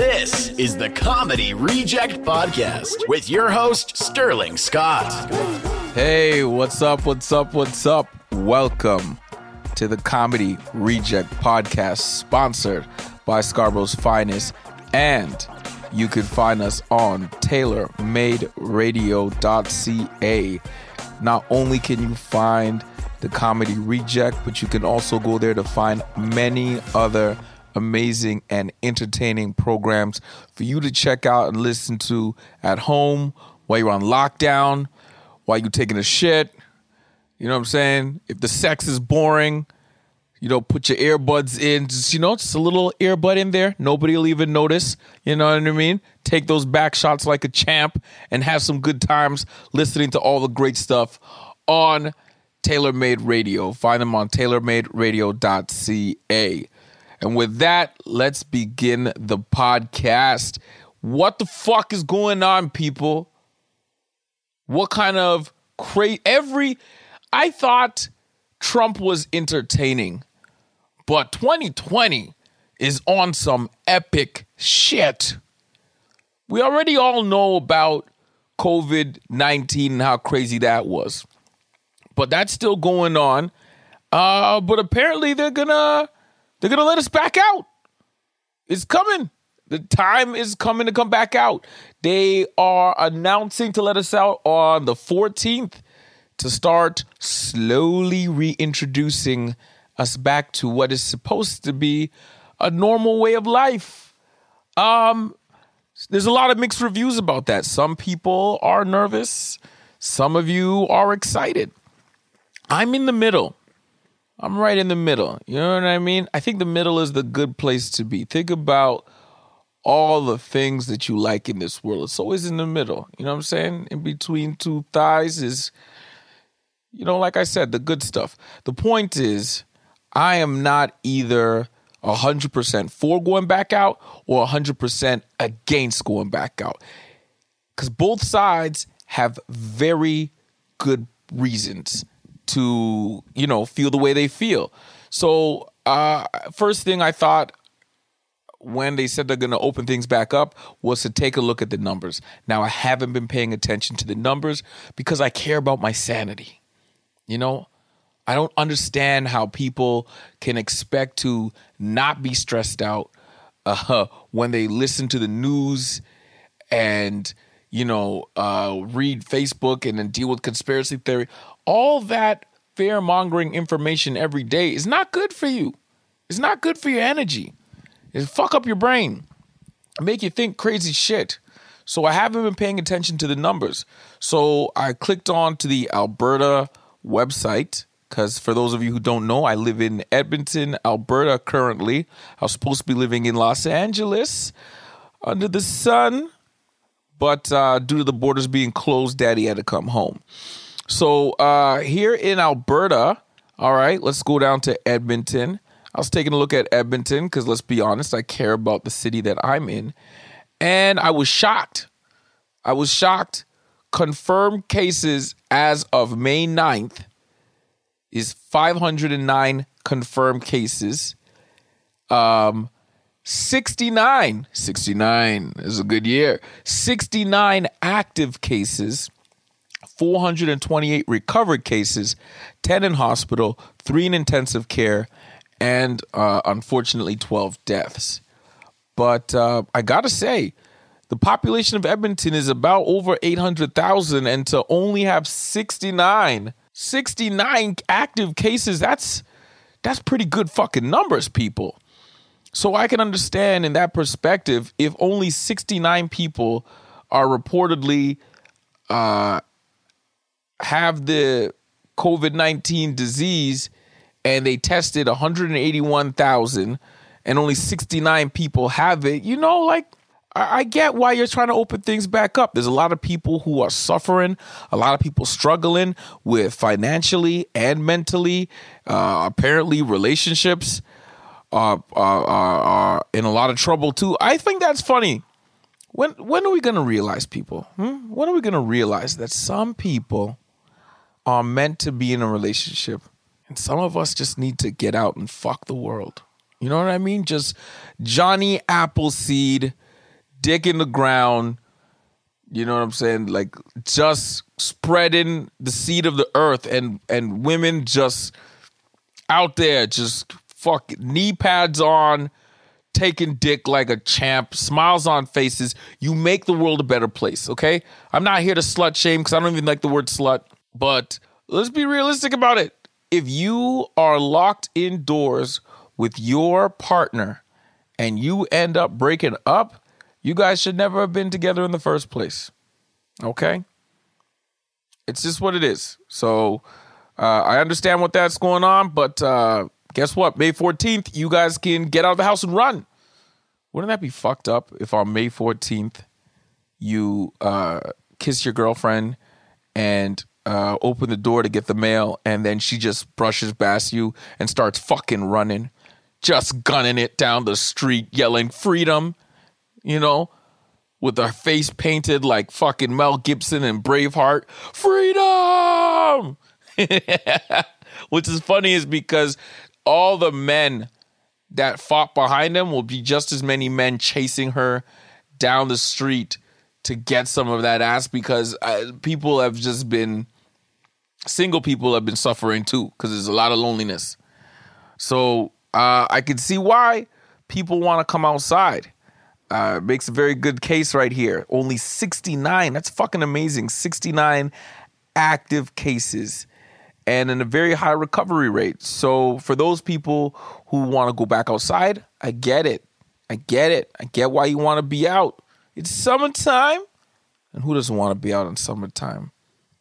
This is the Comedy Reject Podcast with your host, Sterling Scott. Hey, what's up, what's up, what's up? Welcome to the Comedy Reject Podcast, sponsored by Scarborough's Finest. And you can find us on TaylorMadeRadio.ca. Not only can you find the Comedy Reject, but you can also go there to find many other amazing and entertaining programs for you to check out and listen to at home, while you're on lockdown, while you're taking a shit. You know what I'm saying? If the sex is boring, you know, put your earbuds in. Just, you know, just a little earbud in there. Nobody will even notice. You know what I mean? Take those back shots like a champ and have some good times listening to all the great stuff on TaylorMade Radio. Find them on TaylorMadeRadio.ca. And with that, let's begin the podcast. What the fuck is going on, people? What kind of I thought Trump was entertaining, but 2020 is on some epic shit. We already all know about COVID-19 and how crazy that was. But that's still going on. But apparently they're gonna let us back out. It's coming. The time is coming to come back out. They are announcing to let us out on the 14th to start slowly reintroducing us back to what is supposed to be a normal way of life. There's a lot of mixed reviews about that. Some people are nervous. Some of you are excited. I'm in the middle. I'm right in the middle. You know what I mean? I think the middle is the good place to be. Think about all the things that you like in this world. It's always in the middle. You know what I'm saying? In between two thighs is, you know, like I said, the good stuff. The point is, I am not either 100% for going back out or 100% against going back out. Because both sides have very good reasons to, you know, feel the way they feel. So first thing I thought when they said they're going to open things back up was to take a look at the numbers. Now, I haven't been paying attention to the numbers because I care about my sanity. You know, I don't understand how people can expect to not be stressed out when they listen to the news and, you know, read Facebook and then deal with conspiracy theory. All that fear-mongering information every day is not good for you. It's not good for your energy. It fuck up your brain. Make you think crazy shit. So I haven't been paying attention to the numbers. So I clicked on to the Alberta website because for those of you who don't know, I live in Edmonton, Alberta currently. I was supposed to be living in Los Angeles under the sun, but due to the borders being closed, Daddy had to come home. So here in Alberta, all right, let's go down to Edmonton. I was taking a look at Edmonton because, let's be honest, I care about the city that I'm in. And I was shocked. Confirmed cases as of May 9th is 509 confirmed cases. 69 is a good year. 69 active cases. 428 recovered cases, 10 in hospital, 3 in intensive care, and unfortunately 12 deaths. But I got to say, the population of Edmonton is about over 800,000, and to only have 69 active cases, that's pretty good fucking numbers, people. So I can understand in that perspective, if only 69 people are reportedly have the COVID-19 disease and they tested 181,000 and only 69 people have it, you know, like, I get why you're trying to open things back up. There's a lot of people who are suffering, a lot of people struggling with financially and mentally. Apparently relationships are in a lot of trouble too. I think that's funny. When are we going to realize, people? When are we going to realize that some people are meant to be in a relationship and some of us just need to get out and fuck the world? You know what I mean? Just Johnny Appleseed dick in the ground, you know what I'm saying? Like just spreading the seed of the earth, and women just out there just fucking knee pads on, taking dick like a champ, smiles on faces. You make the world a better place, okay? I'm not here to slut shame because I don't even like the word slut, but let's be realistic about it. If you are locked indoors with your partner and you end up breaking up, you guys should never have been together in the first place, okay? It's just what it is. So I understand what that's going on, but... guess what? May 14th, you guys can get out of the house and run. Wouldn't that be fucked up if on May 14th you kiss your girlfriend and open the door to get the mail, and then she just brushes past you and starts fucking running, just gunning it down the street, yelling freedom, you know, with her face painted like fucking Mel Gibson and Braveheart. Freedom! Which is funny is because... all the men that fought behind him will be just as many men chasing her down the street to get some of that ass, because people have just been, single people have been suffering too, because there's a lot of loneliness. So I can see why people want to come outside. Makes a very good case right here. Only 69. That's fucking amazing. 69 active cases. And in a very high recovery rate. So for those people who want to go back outside, I get it. I get it. I get why you want to be out. It's summertime. And who doesn't want to be out in summertime?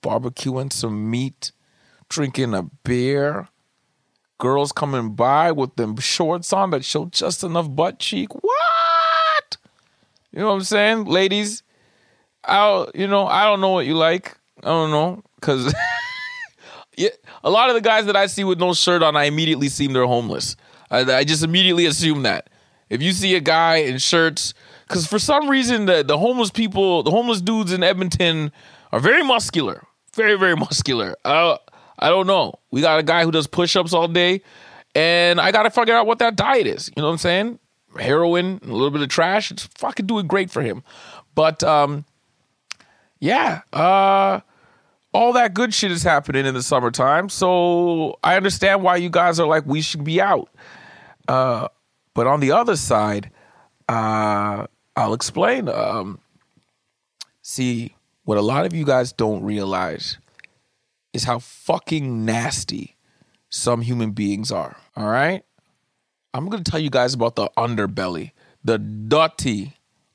Barbecuing some meat, drinking a beer, girls coming by with them shorts on that show just enough butt cheek. What? You know what I'm saying? Ladies, I don't know what you like. I don't know. Because... yeah, a lot of the guys that I see with no shirt on, I immediately assume they're homeless. I just immediately assume that. If you see a guy in shirts, because for some reason the homeless people, the homeless dudes in Edmonton are very muscular, very, very muscular. I don't know. We got a guy who does push-ups all day, and I got to figure out what that diet is. You know what I'm saying? Heroin, a little bit of trash. It's fucking doing great for him. But, yeah, all that good shit is happening in the summertime, so I understand why you guys are like, we should be out. But on the other side, I'll explain. See, what a lot of you guys don't realize is how fucking nasty some human beings are, all right? I'm going to tell you guys about the underbelly, the dirty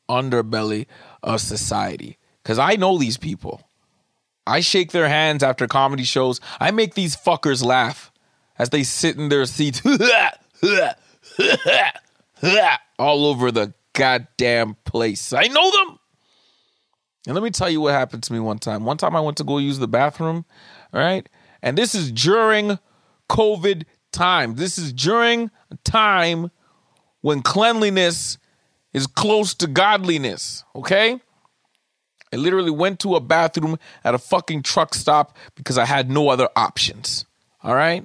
underbelly of society, because I know these people. I shake their hands after comedy shows. I make these fuckers laugh as they sit in their seats all over the goddamn place. I know them. And let me tell you what happened to me one time. One time I went to go use the bathroom, all right? And this is during COVID time. This is during a time when cleanliness is close to godliness, okay? I literally went to a bathroom at a fucking truck stop because I had no other options, all right?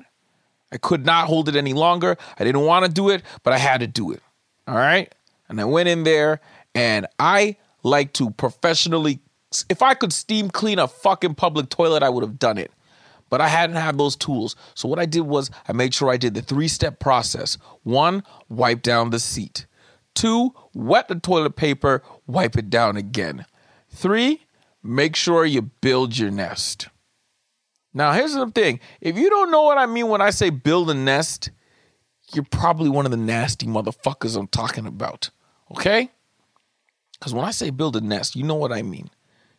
I could not hold it any longer. I didn't want to do it, but I had to do it, all right? And I went in there, and I like to professionally, if I could steam clean a fucking public toilet, I would have done it. But I hadn't had those tools. So what I did was I made sure I did the three-step process. 1, wipe down the seat. 2, wet the toilet paper, wipe it down again. 3, make sure you build your nest. Now, here's the thing. If you don't know what I mean when I say build a nest, you're probably one of the nasty motherfuckers I'm talking about, okay? Because when I say build a nest, you know what I mean.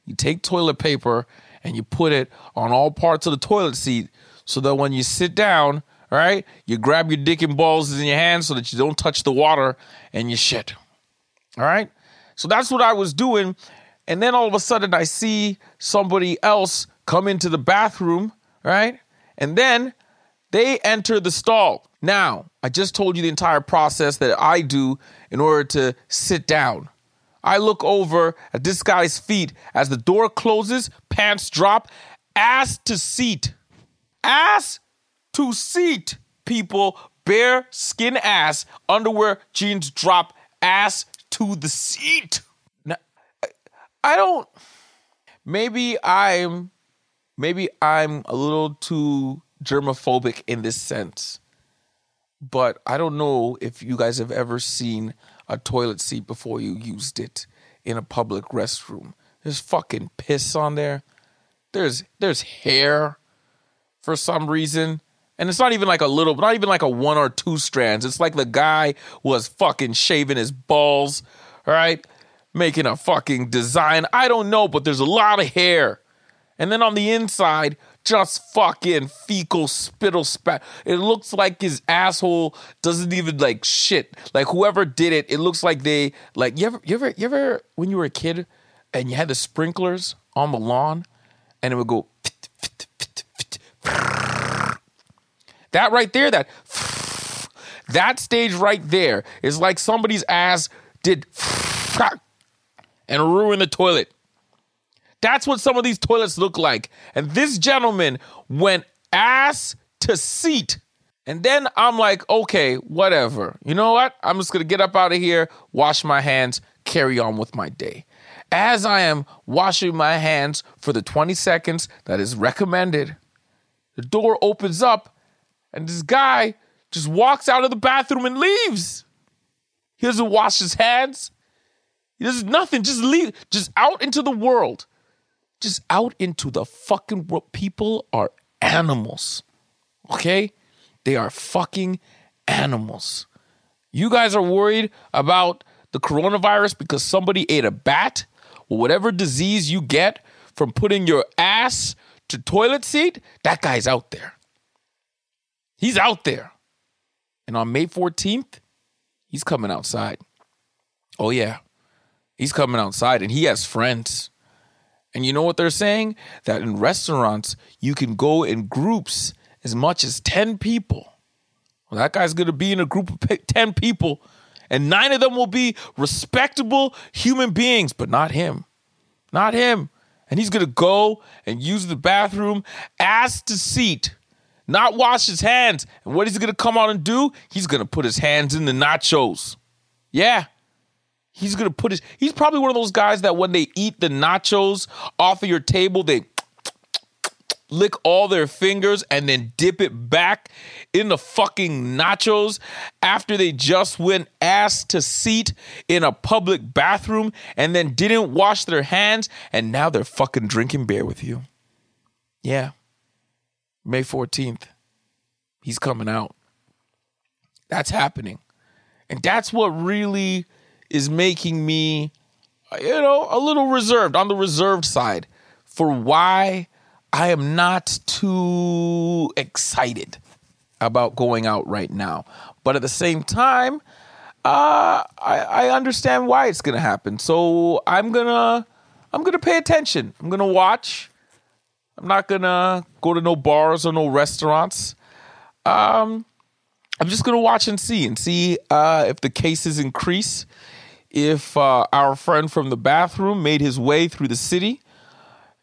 You take toilet paper and you put it on all parts of the toilet seat so that when you sit down, all right, you grab your dick and balls in your hands so that you don't touch the water and you shit, all right? So that's what I was doing. And then all of a sudden I see somebody else come into the bathroom, right? And then they enter the stall. Now, I just told you the entire process that I do in order to sit down. I look over at this guy's feet as the door closes, pants drop, ass to seat. Ass to seat, people. Bare skin ass, underwear, jeans drop, ass to the seat. I don't. Maybe I'm a little too germophobic in this sense, but I don't know if you guys have ever seen a toilet seat before you used it in a public restroom. There's fucking piss on there. There's hair for some reason. And it's not even like a little, not even like a one or two strands. It's like the guy was fucking shaving his balls, all right? Making a fucking design. I don't know, but there's a lot of hair. And then on the inside, just fucking fecal spittle spat. It looks like his asshole doesn't even like shit. Like whoever did it, it looks like they, like, you ever, when you were a kid and you had the sprinklers on the lawn and it would go, that right there, that stage right there is like somebody's ass did and ruined the toilet. That's what some of these toilets look like. And this gentleman went ass to seat. And then I'm like, okay, whatever. You know what? I'm just going to get up out of here, wash my hands, carry on with my day. As I am washing my hands for the 20 seconds that is recommended, the door opens up and this guy just walks out of the bathroom and leaves. He doesn't wash his hands. He does nothing. Just leave. Just out into the world. Just out into the fucking world. People are animals. Okay? They are fucking animals. You guys are worried about the coronavirus because somebody ate a bat or whatever disease you get from putting your ass to toilet seat. That guy's out there. He's out there. And on May 14th, he's coming outside. Oh, yeah. He's coming outside and he has friends. And you know what they're saying? That in restaurants, you can go in groups as much as 10 people. Well, that guy's going to be in a group of 10 people and 9 of them will be respectable human beings, but not him. Not him. And he's going to go and use the bathroom ass to seat. Not wash his hands. And what is he going to come out and do? He's going to put his hands in the nachos. Yeah. He's going to put his... He's probably one of those guys that when they eat the nachos off of your table, they lick all their fingers and then dip it back in the fucking nachos after they just went ass to seat in a public bathroom and then didn't wash their hands. And now they're fucking drinking beer with you. Yeah. May 14th, he's coming out. That's happening. And that's what really is making me, you know, a little reserved, on the reserved side, for why I am not too excited about going out right now. But at the same time, I understand why it's going to happen. So I'm going to pay attention. I'm going to watch. I'm not going to go to no bars or no restaurants. I'm just going to watch and see if the cases increase, if our friend from the bathroom made his way through the city,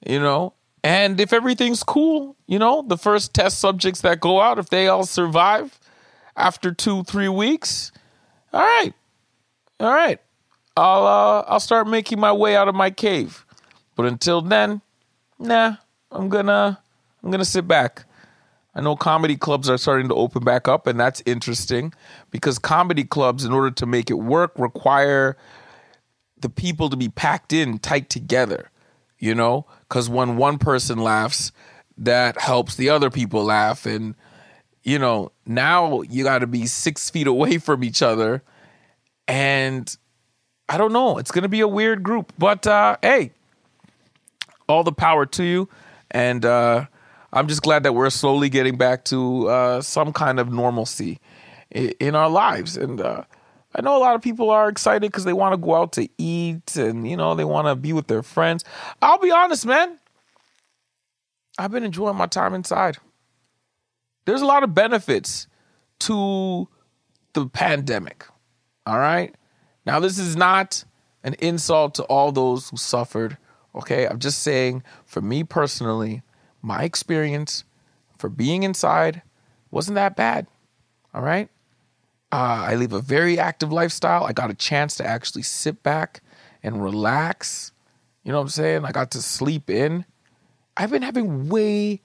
you know, and if everything's cool, you know, the first test subjects that go out, if they all survive after 2-3 weeks. All right. I'll start making my way out of my cave. But until then, nah. I'm gonna sit back. I know comedy clubs are starting to open back up, and that's interesting because comedy clubs, in order to make it work, require the people to be packed in tight together, you know, because when one person laughs, that helps the other people laugh. And, you know, now you got to be 6 feet away from each other. And I don't know. It's going to be a weird group. But, hey, all the power to you. And I'm just glad that we're slowly getting back to some kind of normalcy in our lives. And I know a lot of people are excited because they want to go out to eat and, you know, they want to be with their friends. I'll be honest, man. I've been enjoying my time inside. There's a lot of benefits to the pandemic. All right. Now, this is not an insult to all those who suffered. Okay, I'm just saying, for me personally, my experience for being inside wasn't that bad, all right? I live a very active lifestyle. I got a chance to actually sit back and relax, You know what I'm saying? I got to sleep in. I've been having way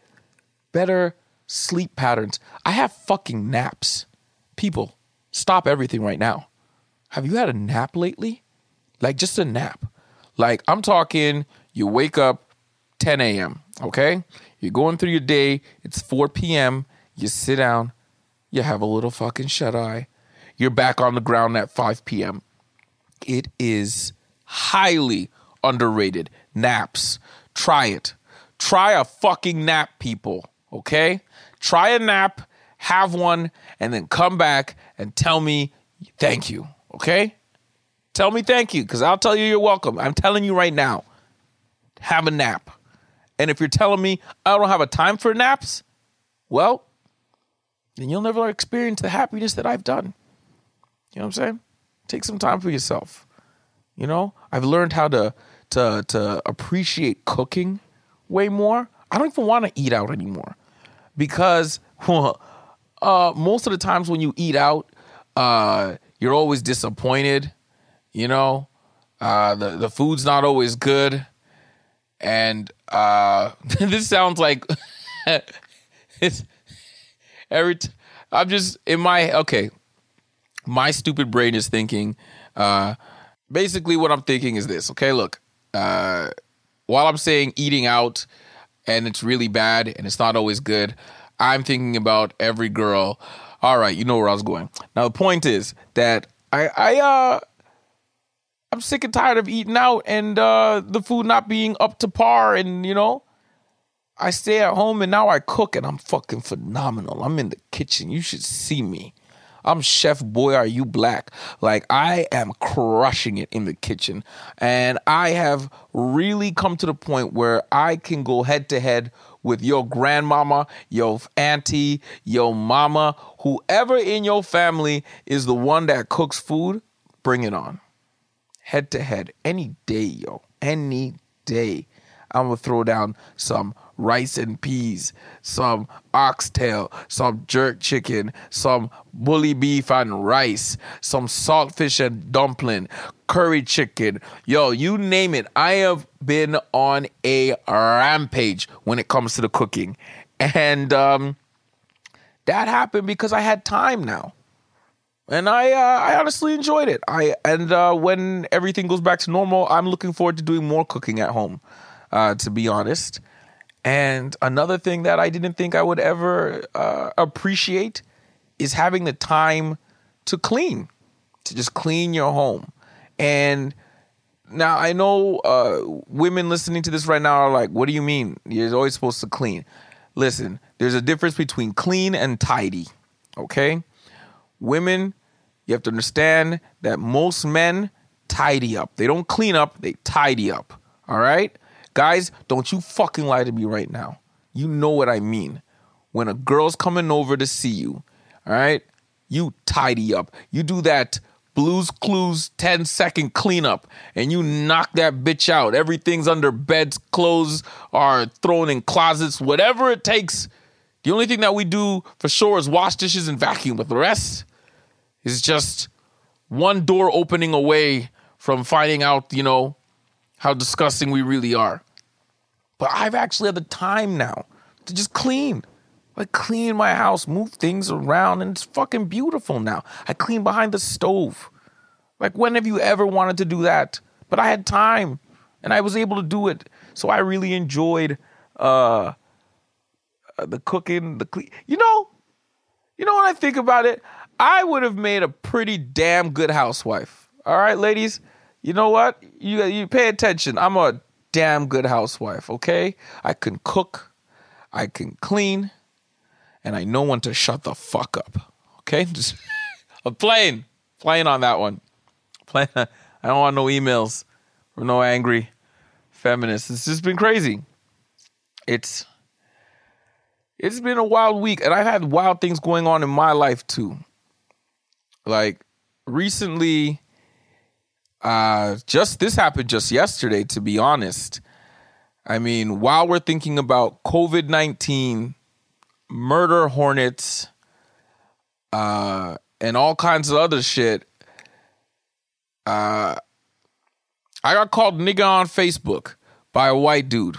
better sleep patterns. I have fucking naps. People, stop everything right now. Have you had a nap lately? Like, just a nap. Like, I'm talking, you wake up 10 a.m., okay? You're going through your day. It's 4 p.m. You sit down. You have a little fucking shut-eye. You're back on the ground at 5 p.m. It is highly underrated. Naps. Try it. Try a fucking nap, people, okay? Try a nap, have one, and then come back and tell me thank you, okay? Tell me thank you, because I'll tell you you're welcome. I'm telling you right now, have a nap. And if you're telling me I don't have a time for naps, well, then you'll never experience the happiness that I've done. You know what I'm saying? Take some time for yourself. You know, I've learned how to appreciate cooking way more. I don't even want to eat out anymore because most of the times when you eat out, you're always disappointed. You know, the food's not always good. And this sounds like it's I'm just in my, okay. My stupid brain is thinking, basically what I'm thinking is this. Okay, look, while I'm saying eating out and it's really bad and it's not always good, I'm thinking about every girl. All right, you know where I was going. Now, the point is that I'm sick and tired of eating out and the food not being up to par. And, you know, I stay at home and now I cook and I'm fucking phenomenal. I'm in the kitchen. You should see me. I'm Chef Boy, Are You Black? Like, I am crushing it in the kitchen. And I have really come to the point where I can go head-to-head with your grandmama, your auntie, your mama, whoever in your family is the one that cooks food, bring it on. Head-to-head. Any day, yo. Any day. I'm going to throw down some rice and peas, some oxtail, some jerk chicken, some bully beef and rice, some saltfish and dumpling, curry chicken. Yo, you name it. I have been on a rampage when it comes to the cooking. And that happened because I had time now. And I honestly enjoyed it. When everything goes back to normal, I'm looking forward to doing more cooking at home, to be honest. And another thing that I didn't think I would ever appreciate is having the time to clean, to just clean your home. And now I know women listening to this right now are like, what do you mean? You're always supposed to clean. Listen, there's a difference between clean and tidy, okay? Women, you have to understand that most men tidy up. They don't clean up, they tidy up, all right? Guys, don't you fucking lie to me right now. You know what I mean. When a girl's coming over to see you, all right, you tidy up. You do that Blue's Clues 10-second cleanup, and you knock that bitch out. Everything's under beds, clothes are thrown in closets, whatever it takes. The only thing that we do for sure is wash dishes and vacuum, but the rest is just one door opening away from finding out, you know, how disgusting we really are. But I've actually had the time now to just clean. Like, clean my house, move things around, and it's fucking beautiful now. I clean behind the stove. Like, when have you ever wanted to do that? But I had time, and I was able to do it. So I really enjoyed the cooking, the clean. You know when I think about it, I would have made a pretty damn good housewife. All right, ladies? You know what? You pay attention. I'm a damn good housewife, okay? I can cook, I can clean, and I know when to shut the fuck up, okay? Just, I'm playing on that one. I don't want no emails from no angry feminists. It's just been crazy. It's been a wild week, and I've had wild things going on in my life too. Like, recently... just this happened just yesterday, to be honest. I mean, while we're thinking about COVID-19, murder hornets, and all kinds of other shit, I got called nigga on Facebook by a white dude.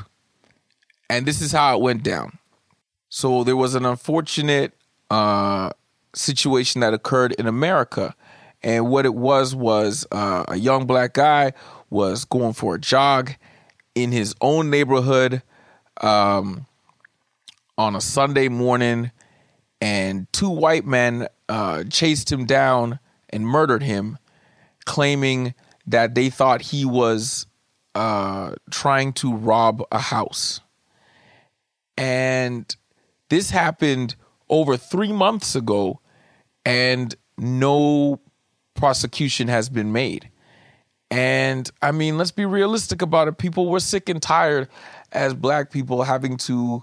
And this is how it went down. So there was an unfortunate situation that occurred in America. And what it was a young black guy was going for a jog in his own neighborhood on a Sunday morning. And two white men chased him down and murdered him, claiming that they thought he was trying to rob a house. And this happened over 3 months ago, and no prosecution has been made. And, I mean, let's be realistic about it. People, we're sick and tired as black people having to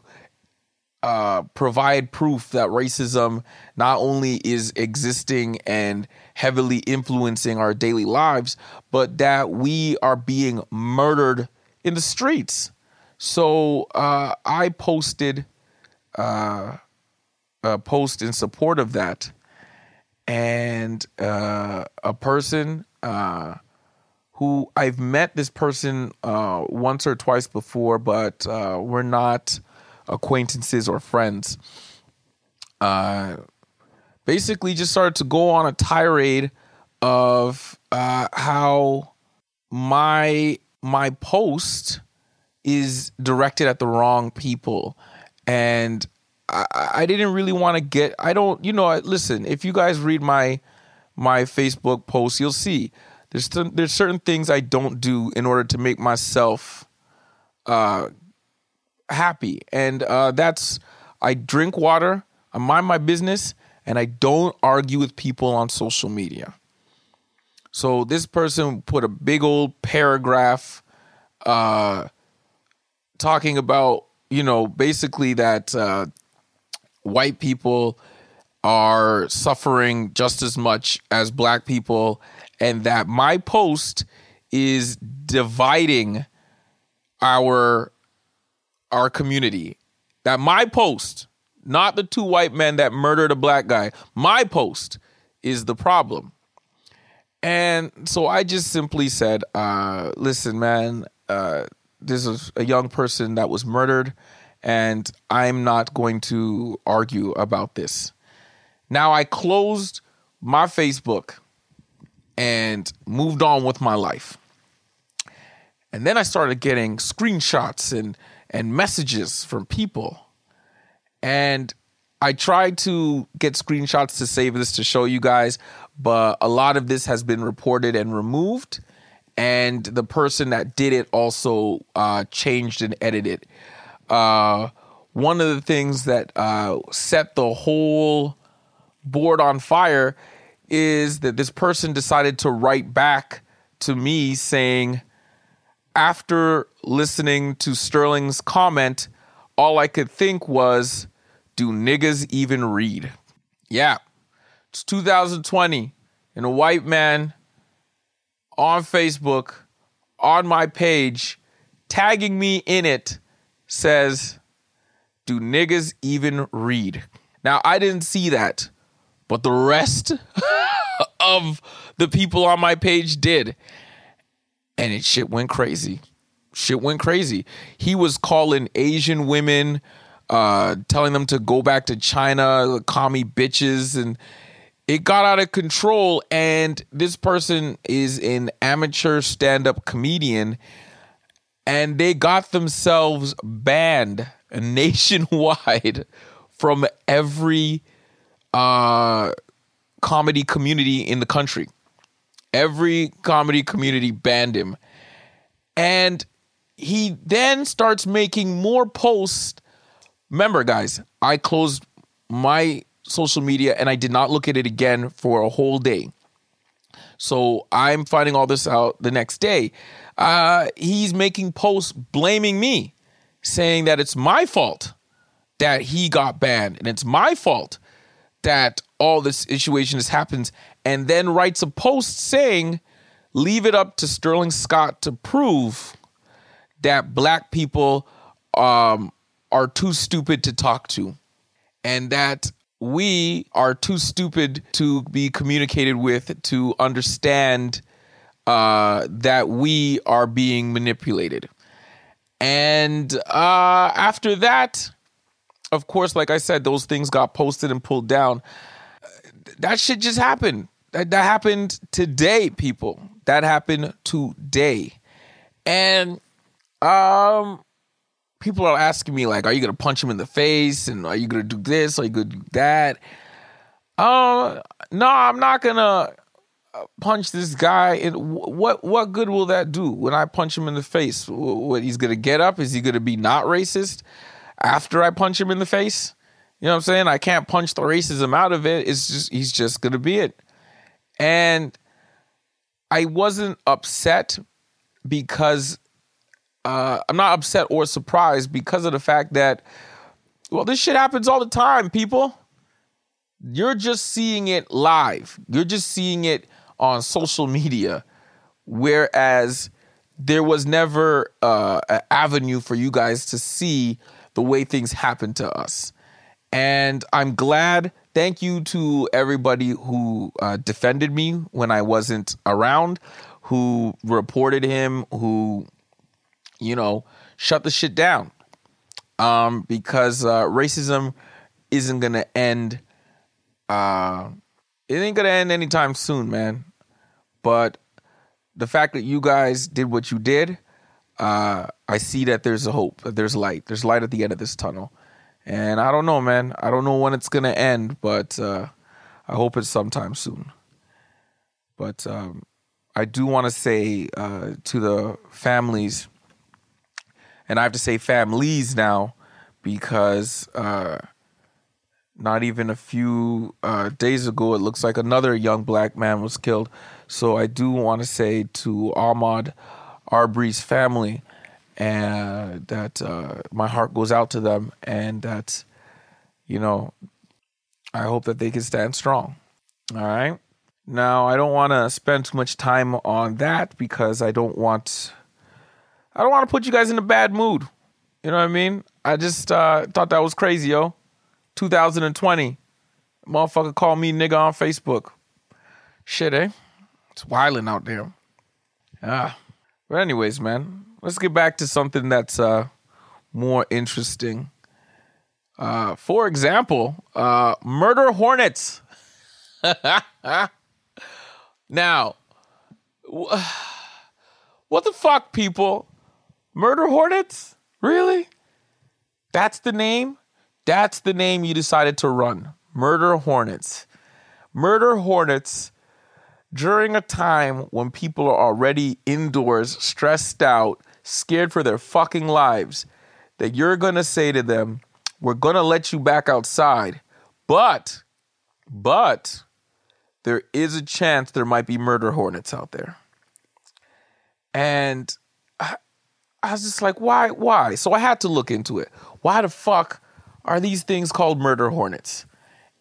provide proof that racism not only is existing and heavily influencing our daily lives, but that we are being murdered in the streets. So I posted a post in support of that, and a person who I've met this person once or twice before, but we're not acquaintances or friends, basically just started to go on a tirade of how my post is directed at the wrong people. And I didn't really want to get, I don't, you know, listen, if you guys read my Facebook posts, you'll see there's certain things I don't do in order to make myself happy. And I drink water, I mind my business, and I don't argue with people on social media. So this person put a big old paragraph talking about, you know, basically that white people are suffering just as much as black people, and that my post is dividing our community. That my post, not the two white men that murdered a black guy, my post is the problem. And so I just simply said, listen, man, this is a young person that was murdered, and I'm not going to argue about this. Now, I closed my Facebook and moved on with my life. And then I started getting screenshots and messages from people. And I tried to get screenshots to save this to show you guys, but a lot of this has been reported and removed. And the person that did it also changed and edited. One of the things that set the whole board on fire is that this person decided to write back to me saying, after listening to Sterling's comment, all I could think was, do niggas even read? Yeah, it's 2020, and a white man on Facebook, on my page, tagging me in it, says, do niggas even read? Now, I didn't see that, but the rest of the people on my page did. And it shit went crazy. Shit went crazy. He was calling Asian women, telling them to go back to China, commie bitches, and it got out of control. And this person is an amateur stand-up comedian, and they got themselves banned nationwide from every comedy community in the country. Every comedy community banned him. And he then starts making more posts. Remember, guys, I closed my social media and I did not look at it again for a whole day. So I'm finding all this out the next day. He's making posts blaming me, saying that it's my fault that he got banned and it's my fault that all this situation has happened, and then writes a post saying, leave it up to Sterling Scott to prove that black people are too stupid to talk to, and that we are too stupid to be communicated with to understand that we are being manipulated. And after that, of course, like I said, those things got posted and pulled down. That shit just happened. That happened today, people. That happened today. And people are asking me, like, are you going to punch him in the face? And are you going to do this? Are you going to do that? No, I'm not going to punch this guy. And what good will that do when I punch him in the face? What, he's going to get up? Is he going to be not racist after I punch him in the face? You know what I'm saying? I can't punch the racism out of it. It's just, he's just going to be it. And I wasn't upset because I'm not upset or surprised because of the fact that, well, this shit happens all the time, people. You're just seeing it live. You're just seeing it on social media, whereas there was never an avenue for you guys to see the way things happen to us. And I'm glad. Thank you to everybody who defended me when I wasn't around, who reported him, who, you know, shut the shit down. Because racism isn't going to end. It ain't going to end anytime soon, man. But the fact that you guys did what you did, I see that there's a hope, that there's light. There's light at the end of this tunnel. And I don't know, man. I don't know when it's going to end, but I hope it's sometime soon. But I do want to say to the families, and I have to say families now because not even a few days ago, it looks like another young black man was killed. So I do want to say to Ahmaud Arbery's family, and that my heart goes out to them, and that, you know, I hope that they can stand strong. All right. Now, I don't want to spend too much time on that because I don't want to put you guys in a bad mood. You know what I mean? I just thought that was crazy, yo. 2020. Motherfucker called me nigga on Facebook. Shit, eh? It's wildin' out there. Ah. But anyways, man. Let's get back to something that's more interesting. For example, murder hornets. Now, what the fuck, people? Murder hornets? Really? That's the name? That's the name you decided to run. Murder hornets. Murder hornets during a time when people are already indoors, stressed out, scared for their fucking lives, that you're gonna say to them, we're gonna let you back outside, but there is a chance there might be murder hornets out there. And I was just like, why? So I had to look into it. Why the fuck are these things called murder hornets?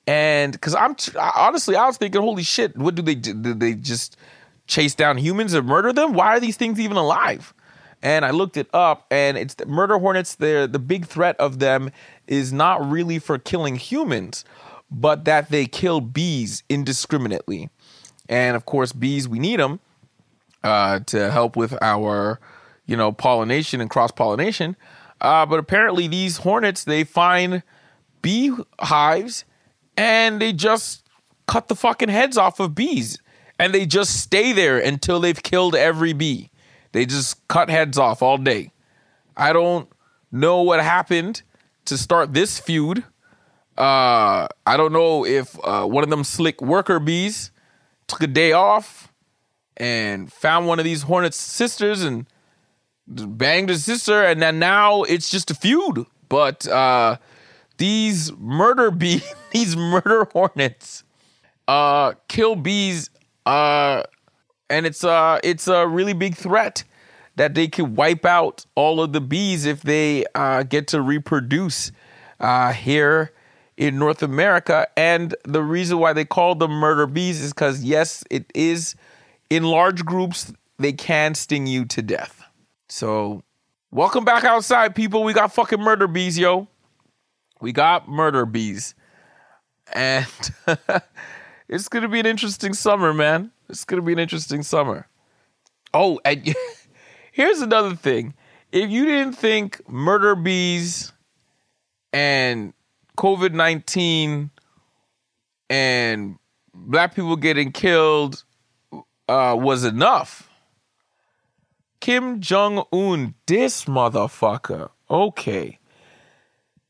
And because honestly, I was thinking, holy shit, what do? They just chase down humans and murder them? Why are these things even alive? And I looked it up, and it's the murder hornets. The big threat of them is not really for killing humans, but that they kill bees indiscriminately. And of course, bees, we need them to help with our, you know, pollination and cross-pollination. But apparently these hornets, they find bee hives and they just cut the fucking heads off of bees. And they just stay there until they've killed every bee. They just cut heads off all day. I don't know what happened to start this feud. I don't know if one of them slick worker bees took a day off and found one of these hornets' sisters and banged his sister, and then now it's just a feud. But these murder bees, these murder hornets, kill bees, and it's a really big threat that they could wipe out all of the bees if they get to reproduce here in North America. And the reason why they call them murder bees is because, yes, it is in large groups, they can sting you to death. So welcome back outside, people. We got fucking murder bees, yo. We got murder bees. And it's going to be an interesting summer, man. It's going to be an interesting summer. Oh, and here's another thing. If you didn't think murder bees and COVID-19 and black people getting killed was enough, Kim Jong-un, this motherfucker. Okay.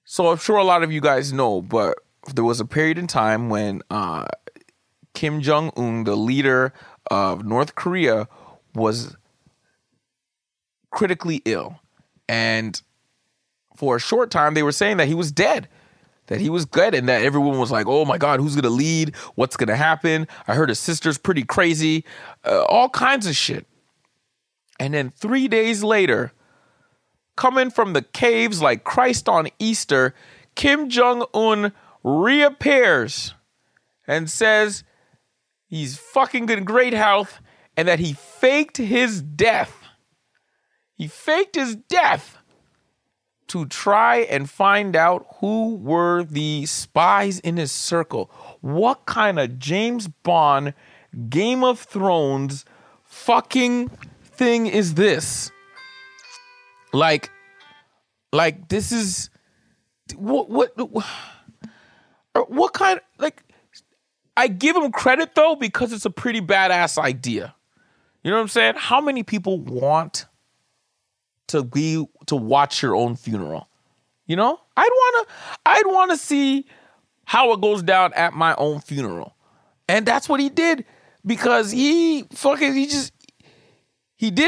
So I'm sure a lot of you guys know, but there was a period in time when Kim Jong-un, the leader of North Korea, was critically ill. And for a short time, they were saying that he was dead. That he was good, and that everyone was like, oh my God, who's going to lead? What's going to happen? I heard his sister's pretty crazy. All kinds of shit. And then 3 days later, coming from the caves like Christ on Easter, Kim Jong-un reappears and says he's fucking in great health and that he faked his death. He faked his death to try and find out who were the spies in his circle. What kind of James Bond, Game of Thrones fucking thing is this? Like this is, what kind, like, I give him credit though, because it's a pretty badass idea. You know what I'm saying? How many people want to watch your own funeral? You know, I'd wanna see how it goes down at my own funeral. And that's what he did, because he did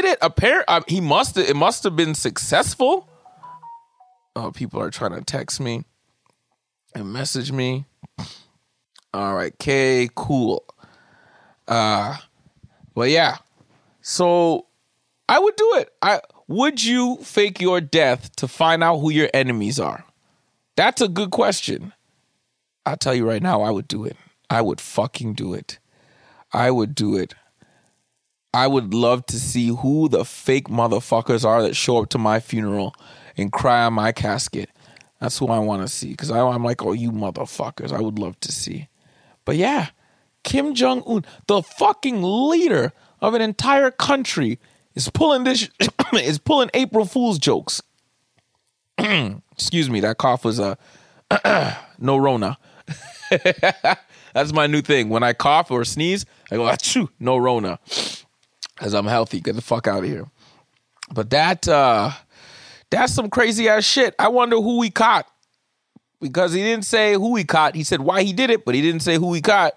it. Apparently, it must have been successful. Oh, people are trying to text me and message me. All right, K, cool. But yeah, so I would do it. Would you fake your death to find out who your enemies are? That's a good question. I'll tell you right now, I would do it. I would fucking do it. I would do it. I would love to see who the fake motherfuckers are that show up to my funeral and cry on my casket. That's who I want to see, because I'm like, oh, you motherfuckers. I would love to see. But yeah, Kim Jong-un, the fucking leader of an entire country, is pulling this. Is pulling April Fool's jokes. Excuse me, that cough was a no Rona. That's my new thing. When I cough or sneeze, I go achoo, no Rona, because I'm healthy. Get the fuck out of here. But that's some crazy ass shit. I wonder who he caught, because he didn't say who he caught. He said why he did it, but he didn't say who he caught.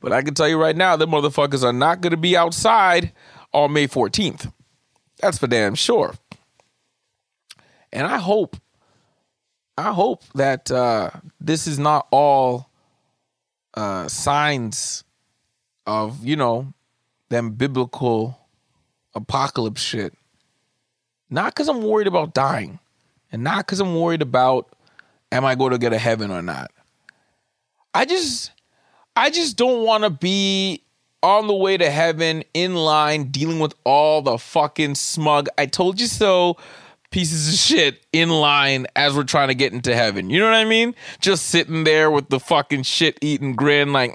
But I can tell you right now, them motherfuckers are not going to be outside on May 14th. That's for damn sure. And I hope that this is not all signs of, you know, them biblical apocalypse shit. Not because I'm worried about dying, and not because I'm worried about am I going to get to heaven or not. I just don't want to be on the way to heaven, in line, dealing with all the fucking smug, I told you so, pieces of shit in line as we're trying to get into heaven. You know what I mean? Just sitting there with the fucking shit-eating grin like,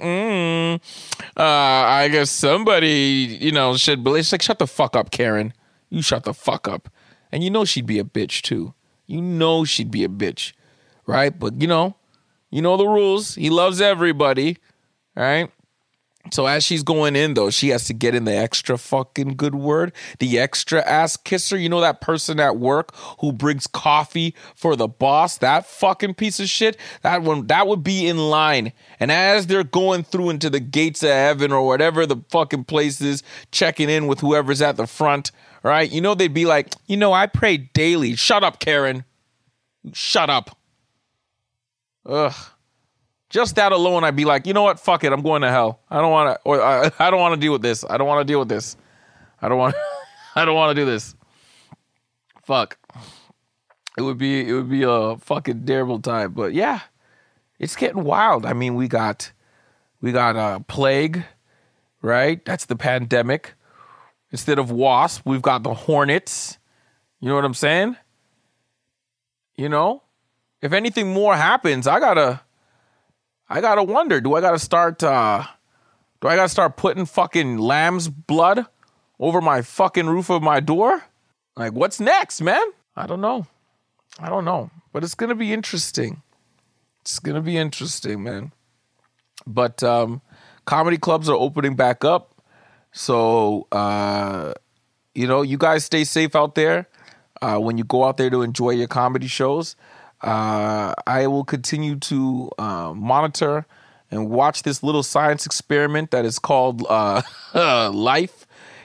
I guess somebody, you know, should believe. It's like, shut the fuck up, Karen. You shut the fuck up. And you know she'd be a bitch, too. You know she'd be a bitch, right? But, you know the rules. He loves everybody, right? So as she's going in, though, she has to get in the extra fucking good word, the extra ass kisser. You know that person at work who brings coffee for the boss? That fucking piece of shit? That one, that would be in line. And as they're going through into the gates of heaven or whatever the fucking place is, checking in with whoever's at the front, right? You know, they'd be like, you know, I pray daily. Shut up, Karen. Shut up. Ugh. Just that alone, I'd be like, you know what? Fuck it. I'm going to hell. I don't want to deal with this. I don't want to deal with this. I don't want to do this. Fuck. It would be a fucking terrible time. But yeah, it's getting wild. I mean, we got a plague, right? That's the pandemic. Instead of wasp, we've got the hornets. You know what I'm saying? You know, if anything more happens, I gotta wonder, do I gotta start putting fucking lamb's blood over my fucking roof of my door? Like, what's next, man? I don't know. But it's going to be interesting. It's going to be interesting, man. But comedy clubs are opening back up. So, you know, you guys stay safe out there when you go out there to enjoy your comedy shows. I will continue to monitor and watch this little science experiment that is called life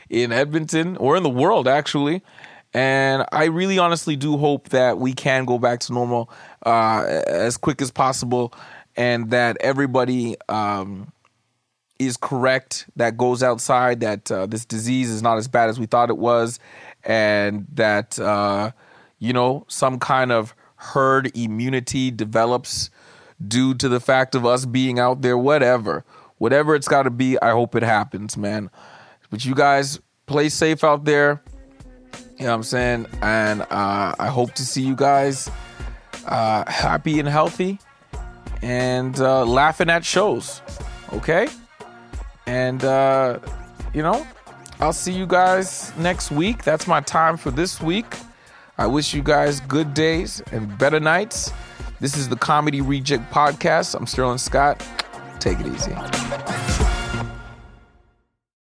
in Edmonton, or in the world, actually. And I really honestly do hope that we can go back to normal as quick as possible, and that everybody is correct that goes outside, that this disease is not as bad as we thought it was, and that, you know, some kind of herd immunity develops due to the fact of us being out there, whatever. Whatever it's got to be, I hope it happens, man. But you guys, play safe out there. You know what I'm saying? And I hope to see you guys happy and healthy, and laughing at shows, okay? And, you know, I'll see you guys next week. That's my time for this week. I wish you guys good days and better nights. This is the Comedy Reject Podcast. I'm Sterling Scott. Take it easy.